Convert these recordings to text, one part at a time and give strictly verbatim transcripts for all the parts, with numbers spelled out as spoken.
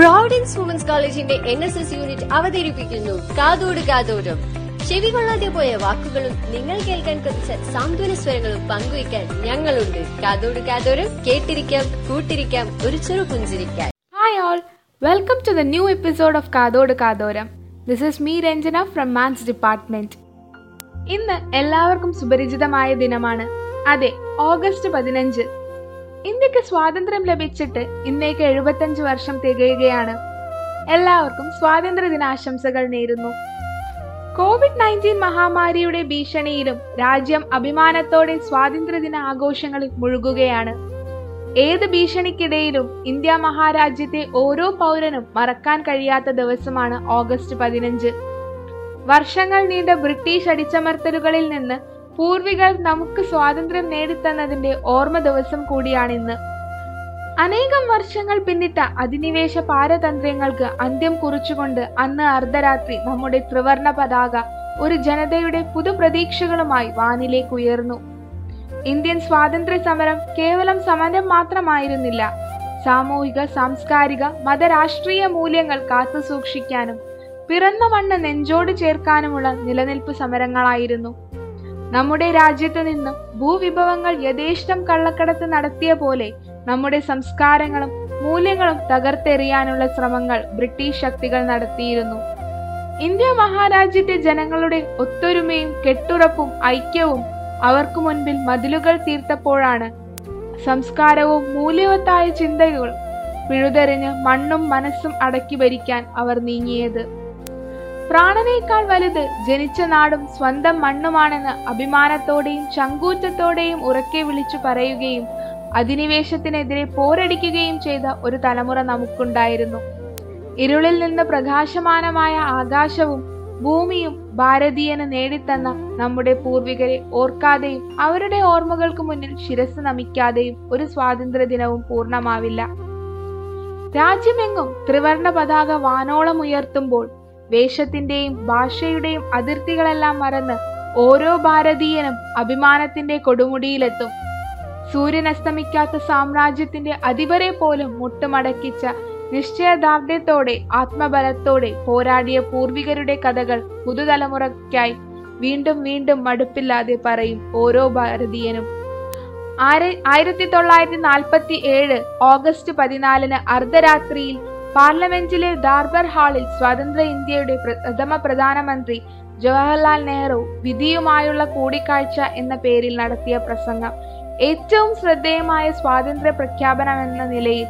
Providence women's കോളേജിന്റെ N S S unit അവതരിപ്പിക്കുന്നു കാതോട് കാതോടും. ചെവി കൊള്ളാതെ പോയ വാക്കുകളും നിങ്ങൾ കേൾക്കാൻ കുറച്ച് സാന്ത്വന സ്വരങ്ങളും പങ്കുവയ്ക്കാൻ ഞങ്ങളുണ്ട്. കാതോട് കാതോടും, കേട്ടിരിക്കാം, കൂട്ടിരിക്കാം, ഒരു ചെറു പുഞ്ചിരിക്കാം. Hi all, welcome to the new episode of Kathodu Kathoram. This is me Ranjana from maths department. ഇന്ന് എല്ലാവർക്കും സുപരിചിതമായ ദിനമാണ്. അതെ, ഓഗസ്റ്റ് പതിനഞ്ച്. ഇന്ത്യക്ക് സ്വാതന്ത്ര്യം ലഭിച്ചിട്ട് ഇന്നേക്ക് എഴുപത്തഞ്ച് വർഷം തികയുകയാണ്. എല്ലാവർക്കും സ്വാതന്ത്ര്യ ദിനാശംസകൾ നേരുന്നു. കോവിഡ് നയൻറ്റീൻ മഹാമാരിയുടെ ഭീഷണിയിലും രാജ്യം അഭിമാനത്തോടെ സ്വാതന്ത്ര്യ ദിന ആഘോഷങ്ങളിൽ മുഴുകുകയാണ്. ഏത് ഭീഷണിക്കിടയിലും ഇന്ത്യ മഹാരാജ്യത്തെ ഓരോ പൗരനും മറക്കാൻ കഴിയാത്ത ദിവസമാണ് ഓഗസ്റ്റ് പതിനഞ്ച്. വർഷങ്ങൾ നീണ്ട ബ്രിട്ടീഷ് അടിച്ചമർത്തലുകളിൽ നിന്ന് പൂർവികൾ നമുക്ക് സ്വാതന്ത്ര്യം നേടിത്തന്നതിന്റെ ഓർമ്മ ദിവസം കൂടിയാണിന്ന്. അനേകം വർഷങ്ങൾ പിന്നിട്ട അധിനിവേശ പാരതന്ത്രങ്ങൾക്ക് അന്ത്യം കുറിച്ചുകൊണ്ട് അന്ന് അർദ്ധരാത്രി നമ്മുടെ ത്രിവർണ പതാക ഒരു ജനതയുടെ പുതുപ്രതീക്ഷകളുമായി വാനിലേക്ക് ഉയർന്നു. ഇന്ത്യൻ സ്വാതന്ത്ര്യ സമരം കേവലം സമരം മാത്രമായിരുന്നില്ല. സാമൂഹിക, സാംസ്കാരിക, മതരാഷ്ട്രീയ മൂല്യങ്ങൾ കാത്തുസൂക്ഷിക്കാനും പിറന്ന മണ്ണ് നെഞ്ചോട് ചേർക്കാനുമുള്ള നിലനിൽപ്പ് സമരങ്ങളായിരുന്നു. നമ്മുടെ രാജ്യത്ത് നിന്നും ഭൂവിഭവങ്ങൾ യഥേഷ്ടം കള്ളക്കടത്ത് നടത്തിയ പോലെ നമ്മുടെ സംസ്കാരങ്ങളും മൂല്യങ്ങളും തകർത്തെറിയാനുള്ള ശ്രമങ്ങൾ ബ്രിട്ടീഷ് ശക്തികൾ നടത്തിയിരുന്നു. ഇന്ത്യ മഹാരാജ്യത്തെ ജനങ്ങളുടെ ഒത്തൊരുമയും കെട്ടുറപ്പും ഐക്യവും അവർക്ക് മുൻപിൽ മതിലുകൾ തീർത്തപ്പോഴാണ് സംസ്കാരവും മൂല്യവത്തായ ചിന്തകൾ പിഴുതെറിഞ്ഞ് മണ്ണും മനസ്സും അടക്കി ഭരിക്കാൻ അവർ നീങ്ങിയത്. പ്രാണനേക്കാൾ വലുത് ജനിച്ച നാടും സ്വന്തം മണ്ണുമാണെന്ന് അഭിമാനത്തോടെയും ചങ്കൂറ്റത്തോടെയും ഉറക്കെ വിളിച്ചു പറയുകയും അധിനിവേശത്തിനെതിരെ പോരടിക്കുകയും ചെയ്ത ഒരു തലമുറ നമുക്കുണ്ടായിരുന്നു. ഇരുളിൽ നിന്ന് പ്രകാശമാനമായ ആകാശവും ഭൂമിയും ഭാരതീയന് നേടിത്തന്ന നമ്മുടെ പൂർവികരെ ഓർക്കാതെയും അവരുടെ ഓർമ്മകൾക്ക് മുന്നിൽ ശിരസ് നമിക്കാതെയും ഒരു സ്വാതന്ത്ര്യ ദിനവും പൂർണ്ണമാവില്ല. രാജ്യമെങ്ങും ത്രിവർണ പതാക വാനോളം ഉയർത്തുമ്പോൾ വേഷത്തിന്റെയും ഭാഷയുടെയും അതിർത്തികളെല്ലാം മറന്ന് ഓരോ ഭാരതീയനും അഭിമാനത്തിന്റെ കൊടുമുടിയിലെത്തും. സൂര്യൻ അസ്തമിക്കാത്ത സാമ്രാജ്യത്തിന്റെ അധിപരെ പോലും മുട്ടുമടക്കിച്ച നിശ്ചയദാർഢ്യത്തോടെ ആത്മബലത്തോടെ പോരാടിയ പൂർവികരുടെ കഥകൾ പുതുതലമുറയ്ക്കായി വീണ്ടും വീണ്ടും മടുപ്പില്ലാതെ പറയും ഓരോ ഭാരതീയനും. ആയിരത്തി തൊള്ളായിരത്തി നാൽപ്പത്തി ഏഴ് ഓഗസ്റ്റ് പതിനാലിന് അർദ്ധരാത്രിയിൽ പാർലമെന്റിലെ ദാർബർ ഹാളിൽ സ്വതന്ത്ര ഇന്ത്യയുടെ പ്രഥമ പ്രധാനമന്ത്രി ജവഹർലാൽ നെഹ്റു വിധിയുമായുള്ള കൂടിക്കാഴ്ച എന്ന പേരിൽ നടത്തിയ പ്രസംഗം ഏറ്റവും ശ്രദ്ധേയമായ സ്വാതന്ത്ര്യ പ്രഖ്യാപനമെന്ന നിലയിൽ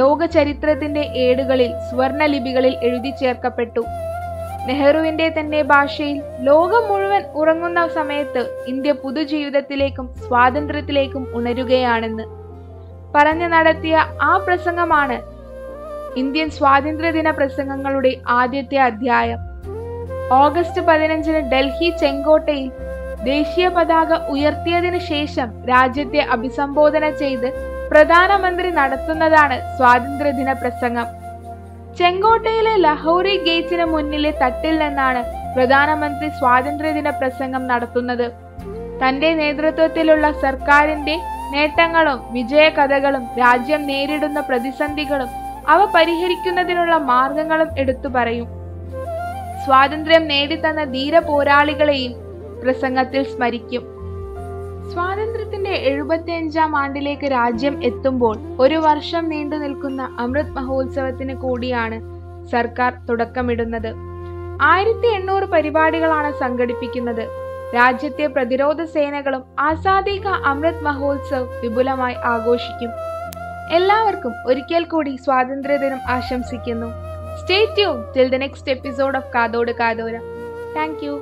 ലോക ചരിത്രത്തിന്റെ ഏടുകളിൽ സുവർണ ലിപികളിൽ എഴുതി ചേർക്കപ്പെട്ടു. നെഹ്റുവിന്റെ തന്നെ ഭാഷയിൽ ലോകം മുഴുവൻ ഉറങ്ങുന്ന സമയത്ത് ഇന്ത്യ പുതുജീവിതത്തിലേക്കും സ്വാതന്ത്ര്യത്തിലേക്കും ഉണരുകയാണെന്ന് പറഞ്ഞു നടത്തിയ ആ പ്രസംഗമാണ് ഇന്ത്യൻ സ്വാതന്ത്ര്യദിന പ്രസംഗങ്ങളുടെ ആദ്യത്തെ അധ്യായം. ഓഗസ്റ്റ് പതിനഞ്ചിന് ഡൽഹി ചെങ്കോട്ടയിൽ ദേശീയ പതാക ഉയർത്തിയതിനു ശേഷം രാജ്യത്തെ അഭിസംബോധന ചെയ്ത് പ്രധാനമന്ത്രി നടത്തുന്നതാണ് സ്വാതന്ത്ര്യദിന പ്രസംഗം. ചെങ്കോട്ടയിലെ ലഹോറി ഗേറ്റിന് മുന്നിലെ തട്ടിൽ നിന്നാണ് പ്രധാനമന്ത്രി സ്വാതന്ത്ര്യദിന പ്രസംഗം നടത്തുന്നത്. തന്റെ നേതൃത്വത്തിലുള്ള സർക്കാരിന്റെ നേട്ടങ്ങളും വിജയകഥകളും രാജ്യം നേരിടുന്ന പ്രതിസന്ധികളും അവ പരിഹരിക്കുന്നതിനുള്ള മാർഗങ്ങളും എടുത്തു പറയും. സ്വാതന്ത്ര്യം നേടിത്തന്ന ധീര പോരാളികളെയും പ്രസംഗത്തിൽ സ്മരിക്കും. സ്വാതന്ത്ര്യത്തിന്റെ എഴുപത്തി അഞ്ചാം ആണ്ടിലേക്ക് രാജ്യം എത്തുമ്പോൾ ഒരു വർഷം നീണ്ടു നിൽക്കുന്ന അമൃത് മഹോത്സവത്തിന് കൂടിയാണ് സർക്കാർ തുടക്കമിടുന്നത്. ആയിരത്തി എണ്ണൂറ് പരിപാടികളാണ് സംഘടിപ്പിക്കുന്നത്. രാജ്യത്തെ പ്രതിരോധ സേനകളും ആസാദി കാ അമൃത് മഹോത്സവ് വിപുലമായി ആഘോഷിക്കും. എല്ലാവർക്കും ഒരിക്കൽ കൂടി സ്വാതന്ത്ര്യദിനം ആശംസിക്കുന്നു. Stay tune till the next episode of Kathodu Kathoram. Thank U.